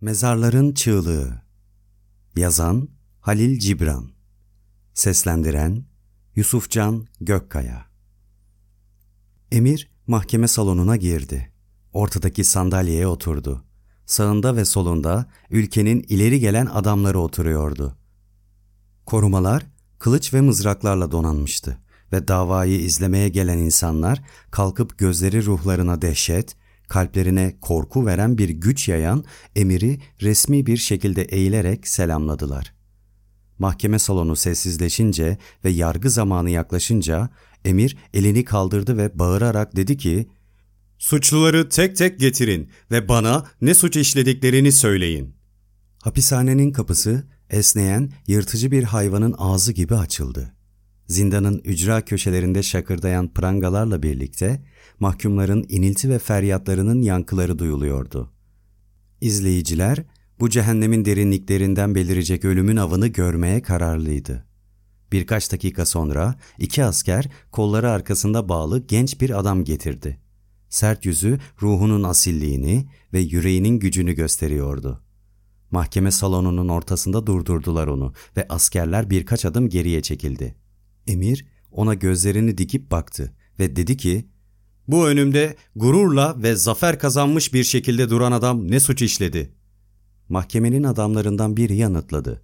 Mezarların Çığlığı. Yazan Halil Cibran. Seslendiren Yusufcan Gökkaya. Emir mahkeme salonuna girdi. Ortadaki sandalyeye oturdu. Sağında ve solunda ülkenin ileri gelen adamları oturuyordu. Korumalar kılıç ve mızraklarla donanmıştı ve davayı izlemeye gelen insanlar kalkıp gözleri ruhlarına dehşet, kalplerine korku veren bir güç yayan emiri resmi bir şekilde eğilerek selamladılar. Mahkeme salonu sessizleşince ve yargı zamanı yaklaşınca emir elini kaldırdı ve bağırarak dedi ki, "Suçluları tek tek getirin ve bana ne suç işlediklerini söyleyin." Hapishanenin kapısı esneyen yırtıcı bir hayvanın ağzı gibi açıldı. Zindanın ücra köşelerinde şakırdayan prangalarla birlikte mahkumların inilti ve feryatlarının yankıları duyuluyordu. İzleyiciler bu cehennemin derinliklerinden belirecek ölümün avını görmeye kararlıydı. Birkaç dakika sonra iki asker kolları arkasında bağlı genç bir adam getirdi. Sert yüzü ruhunun asilliğini ve yüreğinin gücünü gösteriyordu. Mahkeme salonunun ortasında durdurdular onu ve askerler birkaç adım geriye çekildi. Emir ona gözlerini dikip baktı ve dedi ki, "Bu önümde gururla ve zafer kazanmış bir şekilde duran adam ne suç işledi?" Mahkemenin adamlarından biri yanıtladı.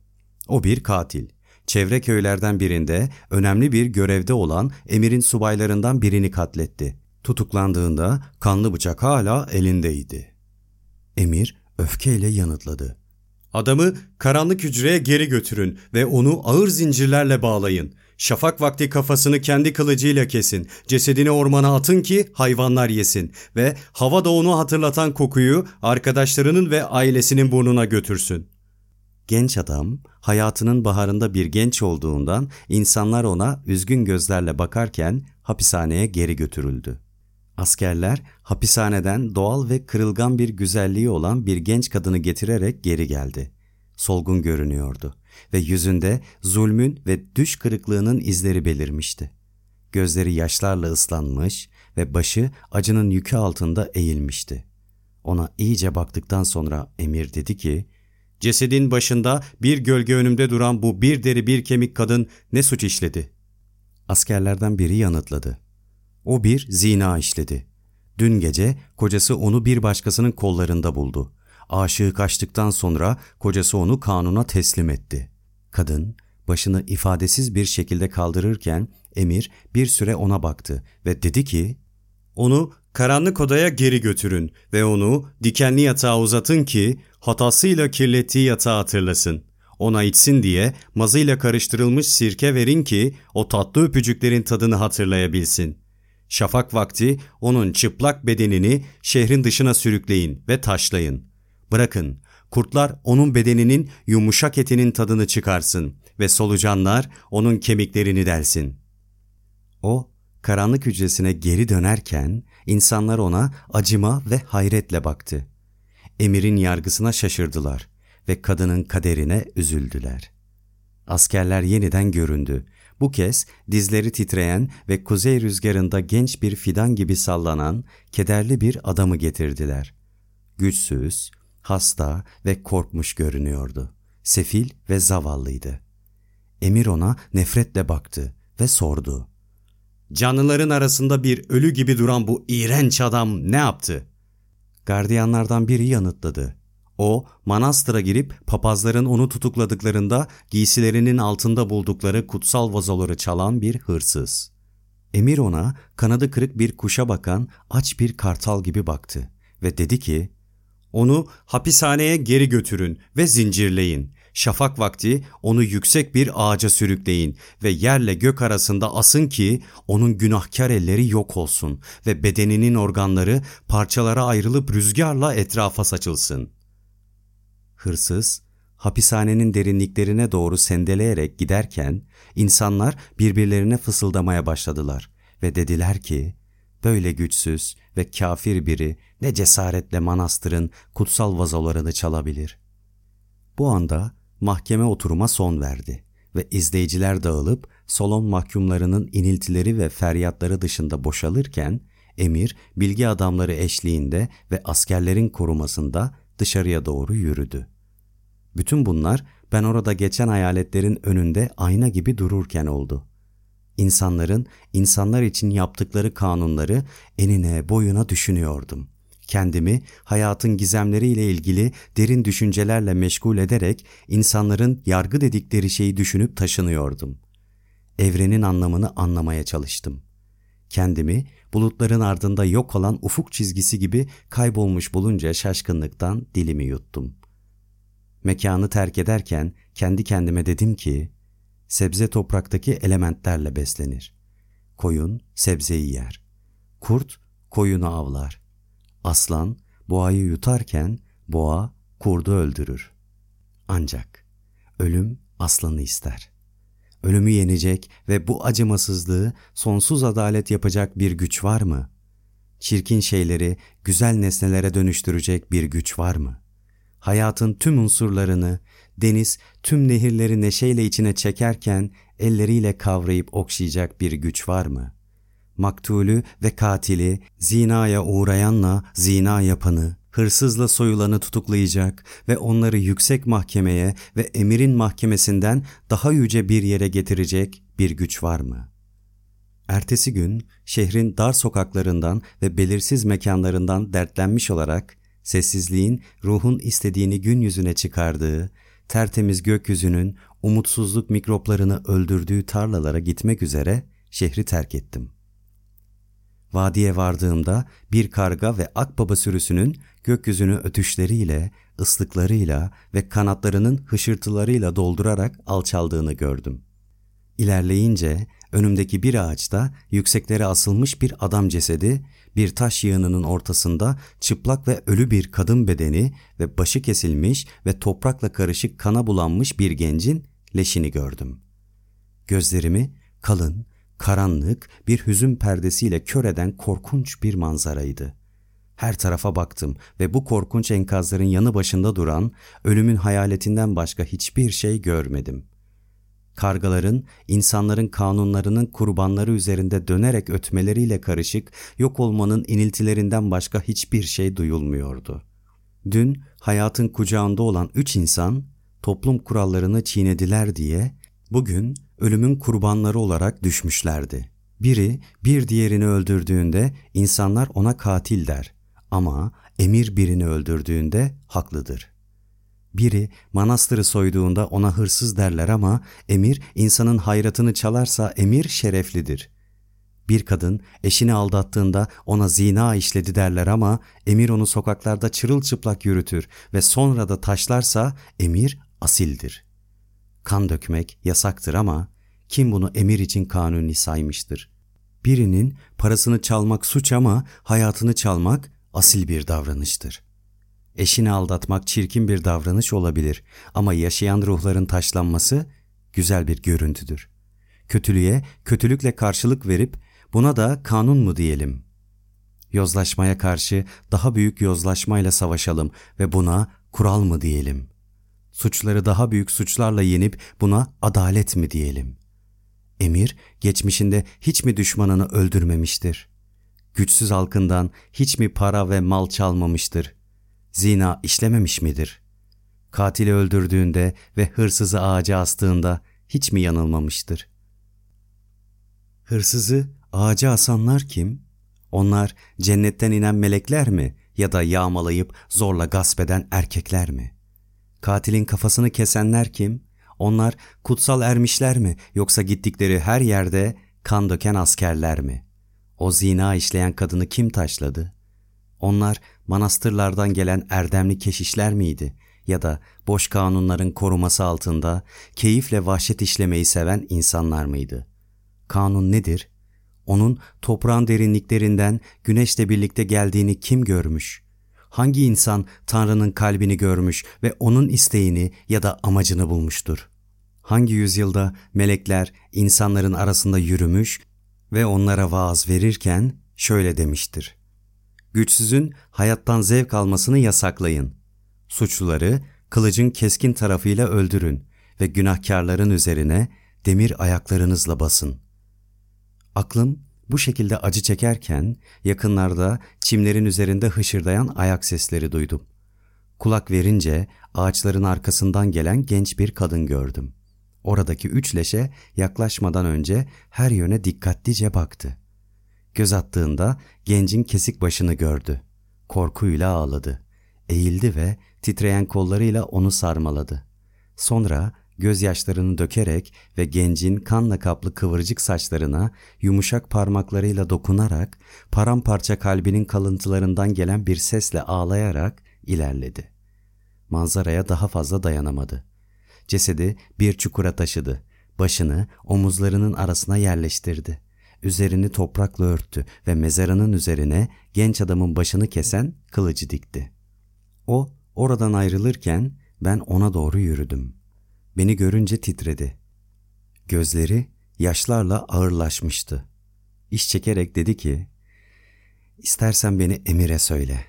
"O bir katil. Çevre köylerden birinde önemli bir görevde olan emirin subaylarından birini katletti. Tutuklandığında kanlı bıçak hala elindeydi." Emir öfkeyle yanıtladı. "Adamı karanlık hücreye geri götürün ve onu ağır zincirlerle bağlayın. Şafak vakti kafasını kendi kılıcıyla kesin, cesedini ormana atın ki hayvanlar yesin ve havada onu hatırlatan kokuyu arkadaşlarının ve ailesinin burnuna götürsün." Genç adam, hayatının baharında bir genç olduğundan insanlar ona üzgün gözlerle bakarken hapishaneye geri götürüldü. Askerler hapishaneden doğal ve kırılgan bir güzelliği olan bir genç kadını getirerek geri geldi. Solgun görünüyordu ve yüzünde zulmün ve düş kırıklığının izleri belirmişti. Gözleri yaşlarla ıslanmış ve başı acının yükü altında eğilmişti. Ona iyice baktıktan sonra emir dedi ki, "Cesedin başında bir gölge önümde duran bu bir deri bir kemik kadın ne suç işledi?" Askerlerden biri yanıtladı. "O bir zina işledi. Dün gece kocası onu bir başkasının kollarında buldu. Aşığı kaçtıktan sonra kocası onu kanuna teslim etti." Kadın başını ifadesiz bir şekilde kaldırırken emir bir süre ona baktı ve dedi ki, "Onu karanlık odaya geri götürün ve onu dikenli yatağa uzatın ki hatasıyla kirlettiği yatağı hatırlasın. Ona içsin diye mazıyla karıştırılmış sirke verin ki o tatlı öpücüklerin tadını hatırlayabilsin. Şafak vakti onun çıplak bedenini şehrin dışına sürükleyin ve taşlayın. Bırakın, kurtlar onun bedeninin yumuşak etinin tadını çıkarsın ve solucanlar onun kemiklerini delsin." O, karanlık hücresine geri dönerken insanlar ona acıma ve hayretle baktı. Emirin yargısına şaşırdılar ve kadının kaderine üzüldüler. Askerler yeniden göründü. Bu kez dizleri titreyen ve kuzey rüzgarında genç bir fidan gibi sallanan kederli bir adamı getirdiler. Güçsüz, hasta ve korkmuş görünüyordu. Sefil ve zavallıydı. Emir ona nefretle baktı ve sordu. "Canlıların arasında bir ölü gibi duran bu iğrenç adam ne yaptı?" Gardiyanlardan biri yanıtladı. "O, manastıra girip papazların onu tutukladıklarında giysilerinin altında buldukları kutsal vazoları çalan bir hırsız." Emir ona kanadı kırık bir kuşa bakan aç bir kartal gibi baktı ve dedi ki, "Onu hapishaneye geri götürün ve zincirleyin. Şafak vakti onu yüksek bir ağaca sürükleyin ve yerle gök arasında asın ki onun günahkar elleri yok olsun ve bedeninin organları parçalara ayrılıp rüzgarla etrafa saçılsın." Hırsız, hapishanenin derinliklerine doğru sendeleyerek giderken insanlar birbirlerine fısıldamaya başladılar ve dediler ki, "Böyle güçsüz ve kafir biri ne cesaretle manastırın kutsal vazolarını çalabilir?" Bu anda mahkeme oturuma son verdi ve izleyiciler dağılıp salon mahkumlarının iniltileri ve feryatları dışında boşalırken emir bilgi adamları eşliğinde ve askerlerin korumasında dışarıya doğru yürüdü. Bütün bunlar ben orada geçen hayaletlerin önünde ayna gibi dururken oldu. İnsanların, insanlar için yaptıkları kanunları enine boyuna düşünüyordum. Kendimi hayatın gizemleriyle ilgili derin düşüncelerle meşgul ederek insanların yargı dedikleri şeyi düşünüp taşınıyordum. Evrenin anlamını anlamaya çalıştım. Kendimi bulutların ardında yok olan ufuk çizgisi gibi kaybolmuş bulunca şaşkınlıktan dilimi yuttum. Mekanı terk ederken kendi kendime dedim ki, sebze topraktaki elementlerle beslenir. Koyun sebzeyi yer. Kurt koyunu avlar. Aslan boğayı yutarken boğa kurdu öldürür. Ancak ölüm aslanı ister. Ölümü yenecek ve bu acımasızlığı sonsuz adalet yapacak bir güç var mı? Çirkin şeyleri güzel nesnelere dönüştürecek bir güç var mı? Hayatın tüm unsurlarını, deniz tüm nehirleri neşeyle içine çekerken elleriyle kavrayıp okşayacak bir güç var mı? Maktulü ve katili, zinaya uğrayanla zina yapanı, hırsızla soyulanı tutuklayacak ve onları yüksek mahkemeye ve emirin mahkemesinden daha yüce bir yere getirecek bir güç var mı? Ertesi gün şehrin dar sokaklarından ve belirsiz mekanlarından dertlenmiş olarak sessizliğin ruhun istediğini gün yüzüne çıkardığı, tertemiz gökyüzünün umutsuzluk mikroplarını öldürdüğü tarlalara gitmek üzere şehri terk ettim. Vadiye vardığımda bir karga ve akbaba sürüsünün gökyüzünü ötüşleriyle, ıslıklarıyla ve kanatlarının hışırtılarıyla doldurarak alçaldığını gördüm. İlerleyince önümdeki bir ağaçta yükseklere asılmış bir adam cesedi, bir taş yığınının ortasında çıplak ve ölü bir kadın bedeni ve başı kesilmiş ve toprakla karışık kana bulanmış bir gencin leşini gördüm. Gözlerimi kalın, karanlık bir hüzün perdesiyle kör eden korkunç bir manzaraydı. Her tarafa baktım ve bu korkunç enkazların yanı başında duran ölümün hayaletinden başka hiçbir şey görmedim. Kargaların, insanların kanunlarının kurbanları üzerinde dönerek ötmeleriyle karışık yok olmanın iniltilerinden başka hiçbir şey duyulmuyordu. Dün hayatın kucağında olan 3 insan toplum kurallarını çiğnediler diye bugün ölümün kurbanları olarak düşmüşlerdi. Biri bir diğerini öldürdüğünde insanlar ona katil der ama emir birini öldürdüğünde haklıdır. Biri manastırı soyduğunda ona hırsız derler ama emir insanın hayratını çalarsa emir şereflidir. Bir kadın eşini aldattığında ona zina işledi derler ama emir onu sokaklarda çırılçıplak yürütür ve sonra da taşlarsa emir asildir. Kan dökmek yasaktır ama kim bunu emir için kanuni saymıştır? Birinin parasını çalmak suç ama hayatını çalmak asil bir davranıştır. Eşini aldatmak çirkin bir davranış olabilir ama yaşayan ruhların taşlanması güzel bir görüntüdür. Kötülüğe kötülükle karşılık verip buna da kanun mu diyelim? Yozlaşmaya karşı daha büyük yozlaşmayla savaşalım ve buna kural mı diyelim? Suçları daha büyük suçlarla yenip buna adalet mi diyelim? Emir geçmişinde hiç mi düşmanını öldürmemiştir? Güçsüz halkından hiç mi para ve mal çalmamıştır? Zina işlememiş midir? Katili öldürdüğünde ve hırsızı ağaca astığında hiç mi yanılmamıştır? Hırsızı ağaca asanlar kim? Onlar cennetten inen melekler mi ya da yağmalayıp zorla gasp eden erkekler mi? Katilin kafasını kesenler kim? Onlar kutsal ermişler mi yoksa gittikleri her yerde kan döken askerler mi? O zina işleyen kadını kim taşladı? Onlar manastırlardan gelen erdemli keşişler miydi ya da boş kanunların koruması altında keyifle vahşet işlemeyi seven insanlar mıydı? Kanun nedir? Onun toprağın derinliklerinden güneşle birlikte geldiğini kim görmüş? Hangi insan Tanrı'nın kalbini görmüş ve onun isteğini ya da amacını bulmuştur? Hangi yüzyılda melekler insanların arasında yürümüş ve onlara vaaz verirken şöyle demiştir: güçsüzün hayattan zevk almasını yasaklayın. Suçluları kılıcın keskin tarafıyla öldürün ve günahkarların üzerine demir ayaklarınızla basın. Aklım bu şekilde acı çekerken yakınlarda çimlerin üzerinde hışırdayan ayak sesleri duydum. Kulak verince ağaçların arkasından gelen genç bir kadın gördüm. Oradaki üç leşe yaklaşmadan önce her yöne dikkatlice baktı. Göz attığında gencin kesik başını gördü. Korkuyla ağladı. Eğildi ve titreyen kollarıyla onu sarmaladı. Sonra gözyaşlarını dökerek ve gencin kanla kaplı kıvırcık saçlarına yumuşak parmaklarıyla dokunarak, paramparça kalbinin kalıntılarından gelen bir sesle ağlayarak ilerledi. Manzaraya daha fazla dayanamadı. Cesedi bir çukura taşıdı. Başını omuzlarının arasına yerleştirdi. Üzerini toprakla örttü ve mezarının üzerine genç adamın başını kesen kılıcı dikti. O oradan ayrılırken ben ona doğru yürüdüm. Beni görünce titredi. Gözleri yaşlarla ağırlaşmıştı. İş çekerek dedi ki, "İstersen beni Emir'e söyle.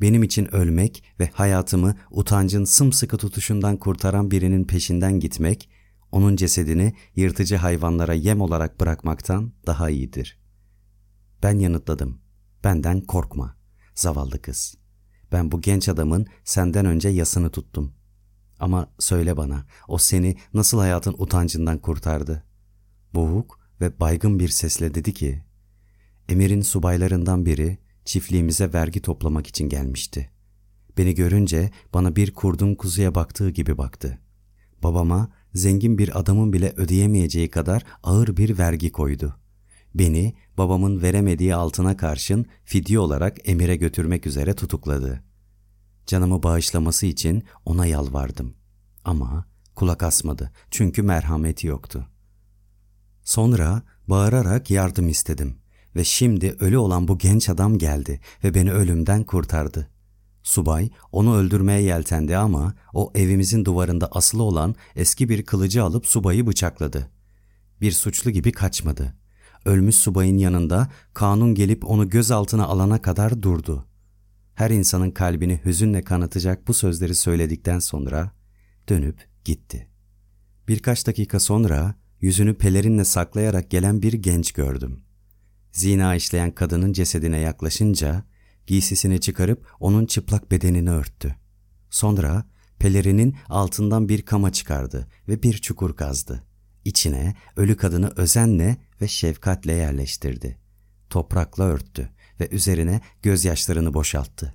Benim için ölmek ve hayatımı utancın sımsıkı tutuşundan kurtaran birinin peşinden gitmek, onun cesedini yırtıcı hayvanlara yem olarak bırakmaktan daha iyidir." Ben yanıtladım. "Benden korkma, zavallı kız. Ben bu genç adamın senden önce yasını tuttum. Ama söyle bana, o seni nasıl hayatın utancından kurtardı?" Boğuk ve baygın bir sesle dedi ki, "Emir'in subaylarından biri çiftliğimize vergi toplamak için gelmişti. Beni görünce bana bir kurdun kuzuya baktığı gibi baktı. Babama zengin bir adamın bile ödeyemeyeceği kadar ağır bir vergi koydu. Beni babamın veremediği altına karşın fidye olarak Emir'e götürmek üzere tutukladı. Canımı bağışlaması için ona yalvardım. Ama kulak asmadı çünkü merhameti yoktu. Sonra bağırarak yardım istedim ve şimdi ölü olan bu genç adam geldi ve beni ölümden kurtardı. Subay onu öldürmeye yeltendi ama o evimizin duvarında asılı olan eski bir kılıcı alıp subayı bıçakladı. Bir suçlu gibi kaçmadı. Ölmüş subayın yanında kanun gelip onu gözaltına alana kadar durdu." Her insanın kalbini hüzünle kanatacak bu sözleri söyledikten sonra dönüp gitti. Birkaç dakika sonra yüzünü pelerinle saklayarak gelen bir genç gördüm. Zina işleyen kadının cesedine yaklaşınca giysisini çıkarıp onun çıplak bedenini örttü. Sonra pelerinin altından bir kama çıkardı ve bir çukur kazdı. İçine ölü kadını özenle ve şefkatle yerleştirdi. Toprakla örttü ve üzerine gözyaşlarını boşalttı.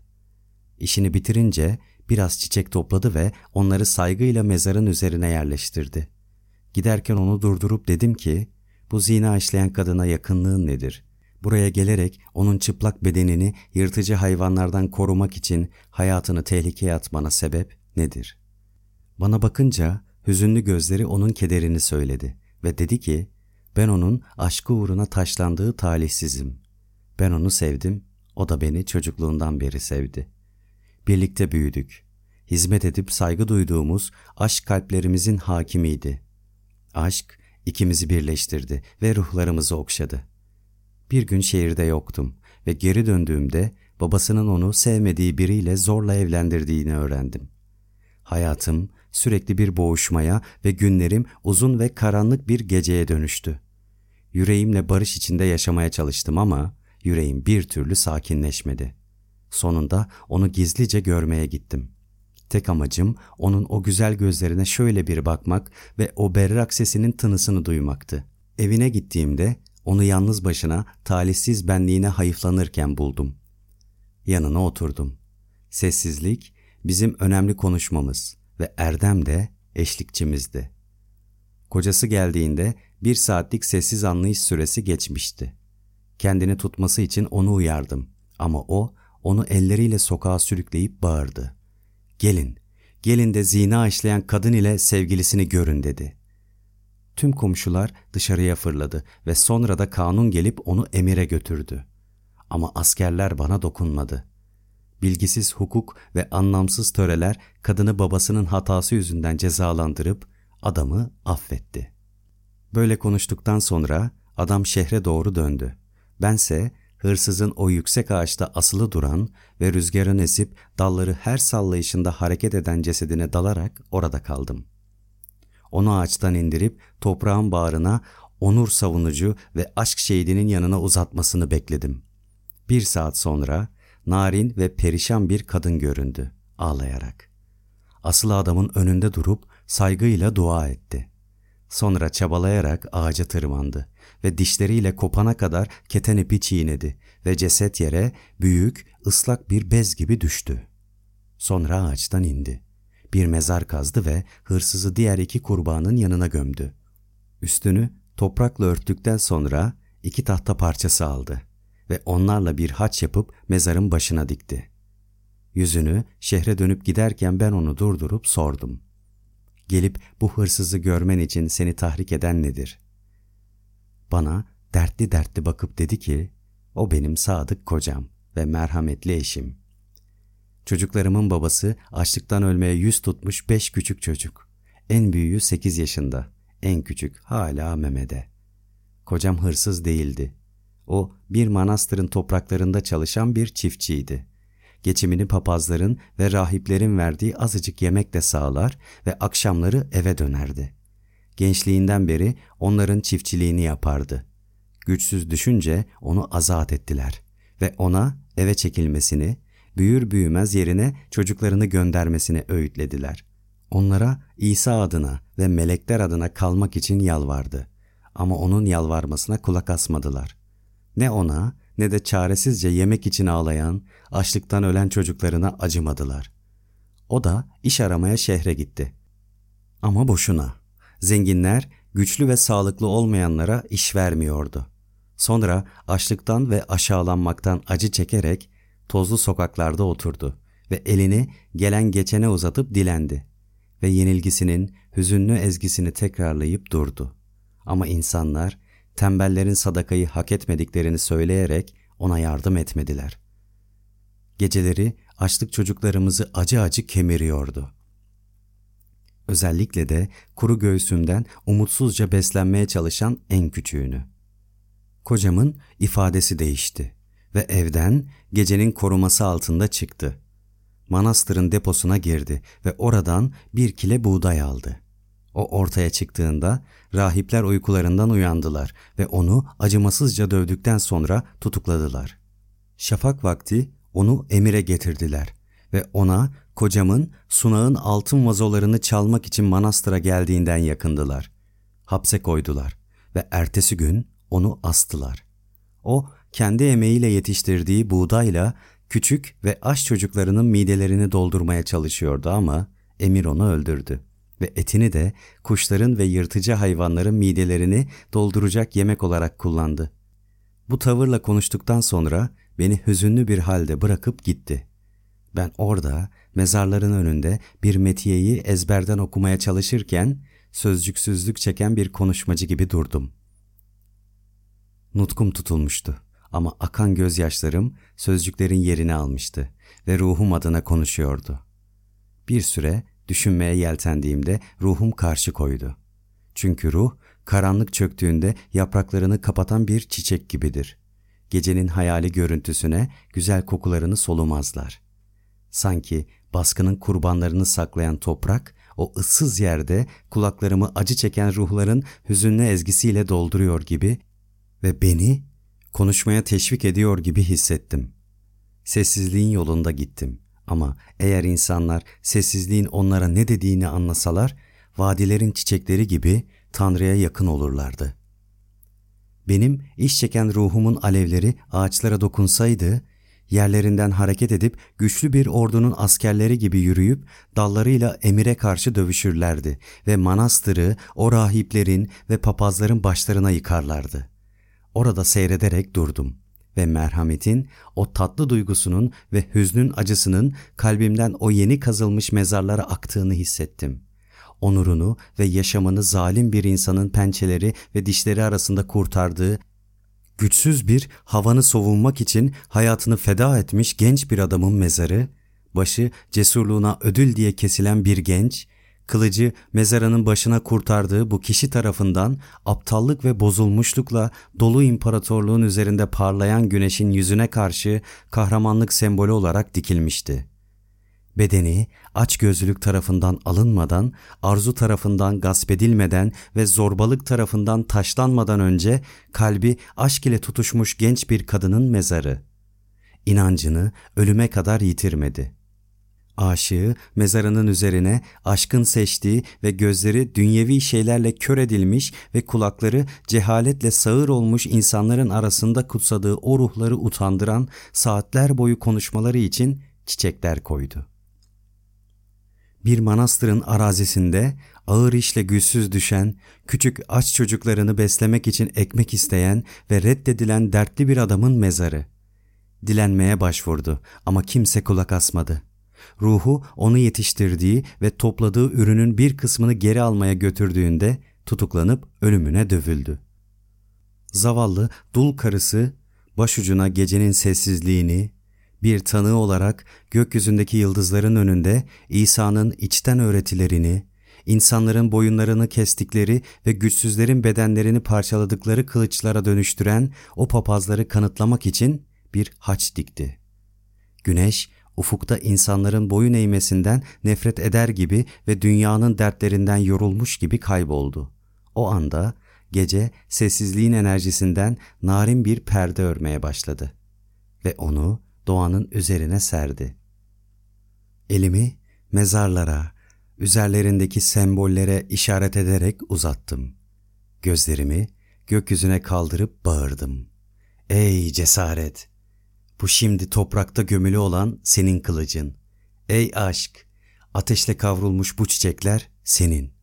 İşini bitirince biraz çiçek topladı ve onları saygıyla mezarın üzerine yerleştirdi. Giderken onu durdurup dedim ki, "Bu zina işleyen kadına yakınlığın nedir? Buraya gelerek onun çıplak bedenini yırtıcı hayvanlardan korumak için hayatını tehlikeye atmana sebep nedir?" Bana bakınca hüzünlü gözleri onun kederini söyledi ve dedi ki, "Ben onun aşkı uğruna taşlandığı talihsizim. Ben onu sevdim, o da beni çocukluğundan beri sevdi. Birlikte büyüdük. Hizmet edip saygı duyduğumuz aşk kalplerimizin hakimiydi. Aşk ikimizi birleştirdi ve ruhlarımızı okşadı. Bir gün şehirde yoktum ve geri döndüğümde babasının onu sevmediği biriyle zorla evlendirdiğini öğrendim. Hayatım sürekli bir boğuşmaya ve günlerim uzun ve karanlık bir geceye dönüştü. Yüreğimle barış içinde yaşamaya çalıştım ama yüreğim bir türlü sakinleşmedi. Sonunda onu gizlice görmeye gittim. Tek amacım onun o güzel gözlerine şöyle bir bakmak ve o berrak sesinin tınısını duymaktı. Evine gittiğimde onu yalnız başına talihsiz benliğine hayıflanırken buldum. Yanına oturdum. Sessizlik bizim önemli konuşmamız ve Erdem de eşlikçimizdi. Kocası geldiğinde bir saatlik sessiz anlayış süresi geçmişti. Kendini tutması için onu uyardım ama o onu elleriyle sokağa sürükleyip bağırdı. "Gelin, gelin de zina işleyen kadın ile sevgilisini görün" dedi. Tüm komşular dışarıya fırladı ve sonra da kanun gelip onu Emir'e götürdü. Ama askerler bana dokunmadı. Bilgisiz hukuk ve anlamsız töreler kadını babasının hatası yüzünden cezalandırıp adamı affetti. Böyle konuştuktan sonra adam şehre doğru döndü. Bense hırsızın o yüksek ağaçta asılı duran ve rüzgarın esip dalları her sallayışında hareket eden cesedine dalarak orada kaldım. Onu ağaçtan indirip toprağın bağrına onur savunucu ve aşk şehidinin yanına uzatmasını bekledim. Bir saat sonra narin ve perişan bir kadın göründü ağlayarak. Asıl adamın önünde durup saygıyla dua etti. Sonra çabalayarak ağaca tırmandı ve dişleriyle kopana kadar keten ipi çiğnedi ve ceset yere büyük, ıslak bir bez gibi düştü. Sonra ağaçtan indi. Bir mezar kazdı ve hırsızı diğer iki kurbanın yanına gömdü. Üstünü toprakla örttükten sonra 2 tahta parçası aldı ve onlarla bir haç yapıp mezarın başına dikti. Yüzünü şehre dönüp giderken ben onu durdurup sordum. Gelip bu hırsızı görmen için seni tahrik eden nedir? Bana dertli dertli bakıp dedi ki, o benim sadık kocam ve merhametli eşim. Çocuklarımın babası açlıktan ölmeye yüz tutmuş 5 küçük çocuk. En büyüğü 8 yaşında, en küçük hala memede. Kocam hırsız değildi. O bir manastırın topraklarında çalışan bir çiftçiydi. Geçimini papazların ve rahiplerin verdiği azıcık yemekle sağlar ve akşamları eve dönerdi. Gençliğinden beri onların çiftçiliğini yapardı. Güçsüz düşünce onu azat ettiler ve ona eve çekilmesini, büyür büyümez yerine çocuklarını göndermesini öğütlediler. Onlara İsa adına ve melekler adına kalmak için yalvardı. Ama onun yalvarmasına kulak asmadılar. Ne ona ne de çaresizce yemek için ağlayan, açlıktan ölen çocuklarına acımadılar. O da iş aramaya şehre gitti. Ama boşuna. Zenginler güçlü ve sağlıklı olmayanlara iş vermiyordu. Sonra açlıktan ve aşağılanmaktan acı çekerek tozlu sokaklarda oturdu ve elini gelen geçene uzatıp dilendi ve yenilgisinin hüzünlü ezgisini tekrarlayıp durdu. Ama insanlar tembellerin sadakayı hak etmediklerini söyleyerek ona yardım etmediler. Geceleri açlık çocuklarımızı acı acı kemiriyordu. Özellikle de kuru göğsümden umutsuzca beslenmeye çalışan en küçüğünü. Kocamın ifadesi değişti ve evden gecenin koruması altında çıktı. Manastırın deposuna girdi ve oradan 1 kile buğday aldı. O ortaya çıktığında rahipler uykularından uyandılar ve onu acımasızca dövdükten sonra tutukladılar. Şafak vakti onu emire getirdiler ve ona kocamın sunağın altın vazolarını çalmak için manastıra geldiğinden yakındılar. Hapse koydular ve ertesi gün onu astılar. O kendi emeğiyle yetiştirdiği buğdayla küçük ve aç çocuklarının midelerini doldurmaya çalışıyordu ama emir onu öldürdü ve etini de kuşların ve yırtıcı hayvanların midelerini dolduracak yemek olarak kullandı. Bu tavırla konuştuktan sonra beni hüzünlü bir halde bırakıp gitti. Ben orada mezarların önünde bir metiyeyi ezberden okumaya çalışırken sözcüksüzlük çeken bir konuşmacı gibi durdum. Nutkum tutulmuştu ama akan gözyaşlarım sözcüklerin yerini almıştı ve ruhum adına konuşuyordu. Bir süre düşünmeye yeltendiğimde ruhum karşı koydu. Çünkü ruh, karanlık çöktüğünde yapraklarını kapatan bir çiçek gibidir. Gecenin hayali görüntüsüne güzel kokularını solumazlar. Sanki baskının kurbanlarını saklayan toprak, o ıssız yerde kulaklarımı acı çeken ruhların hüzünlü ezgisiyle dolduruyor gibi ve beni konuşmaya teşvik ediyor gibi hissettim. Sessizliğin yolunda gittim. Ama eğer insanlar sessizliğin onlara ne dediğini anlasalar, vadilerin çiçekleri gibi Tanrı'ya yakın olurlardı. Benim iş çeken ruhumun alevleri ağaçlara dokunsaydı, yerlerinden hareket edip güçlü bir ordunun askerleri gibi yürüyüp dallarıyla emire karşı dövüşürlerdi ve manastırı o rahiplerin ve papazların başlarına yıkarlardı. Orada seyrederek durdum. Ve merhametin, o tatlı duygusunun ve hüznün acısının kalbimden o yeni kazılmış mezarlara aktığını hissettim. Onurunu ve yaşamını zalim bir insanın pençeleri ve dişleri arasında kurtardığı, güçsüz bir havanı savunmak için hayatını feda etmiş genç bir adamın mezarı, başı cesurluğuna ödül diye kesilen bir genç, kılıcı mezarının başına kurtardığı bu kişi tarafından aptallık ve bozulmuşlukla dolu imparatorluğun üzerinde parlayan güneşin yüzüne karşı kahramanlık sembolü olarak dikilmişti. Bedeni açgözlülük tarafından alınmadan, arzu tarafından gasp edilmeden ve zorbalık tarafından taşlanmadan önce kalbi aşk ile tutuşmuş genç bir kadının mezarı. İnancını ölüme kadar yitirmedi. aşığı mezarının üzerine aşkın seçtiği ve gözleri dünyevi şeylerle kör edilmiş ve kulakları cehaletle sağır olmuş insanların arasında kutsadığı o ruhları utandıran saatler boyu konuşmaları için çiçekler koydu. Bir manastırın arazisinde ağır işle güçsüz düşen, küçük aç çocuklarını beslemek için ekmek isteyen ve reddedilen dertli bir adamın mezarı. Dilenmeye başvurdu ama kimse kulak asmadı. Ruhu onu yetiştirdiği ve topladığı ürünün bir kısmını geri almaya götürdüğünde tutuklanıp ölümüne dövüldü. Zavallı dul karısı başucuna gecenin sessizliğini, bir tanığı olarak gökyüzündeki yıldızların önünde İsa'nın içten öğretilerini, insanların boyunlarını kestikleri ve güçsüzlerin bedenlerini parçaladıkları kılıçlara dönüştüren o papazları kanıtlamak için bir haç dikti. Güneş, ufukta insanların boyun eğmesinden nefret eder gibi ve dünyanın dertlerinden yorulmuş gibi kayboldu. O anda gece sessizliğin enerjisinden narin bir perde örmeye başladı ve onu doğanın üzerine serdi. Elimi mezarlara, üzerlerindeki sembollere işaret ederek uzattım. Gözlerimi gökyüzüne kaldırıp bağırdım. Ey cesaret! Bu şimdi toprakta gömülü olan senin kılıcın. Ey aşk! Ateşle kavrulmuş bu çiçekler senin.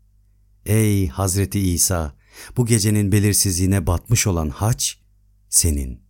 Ey Hazreti İsa! Bu gecenin belirsizliğine batmış olan haç senin.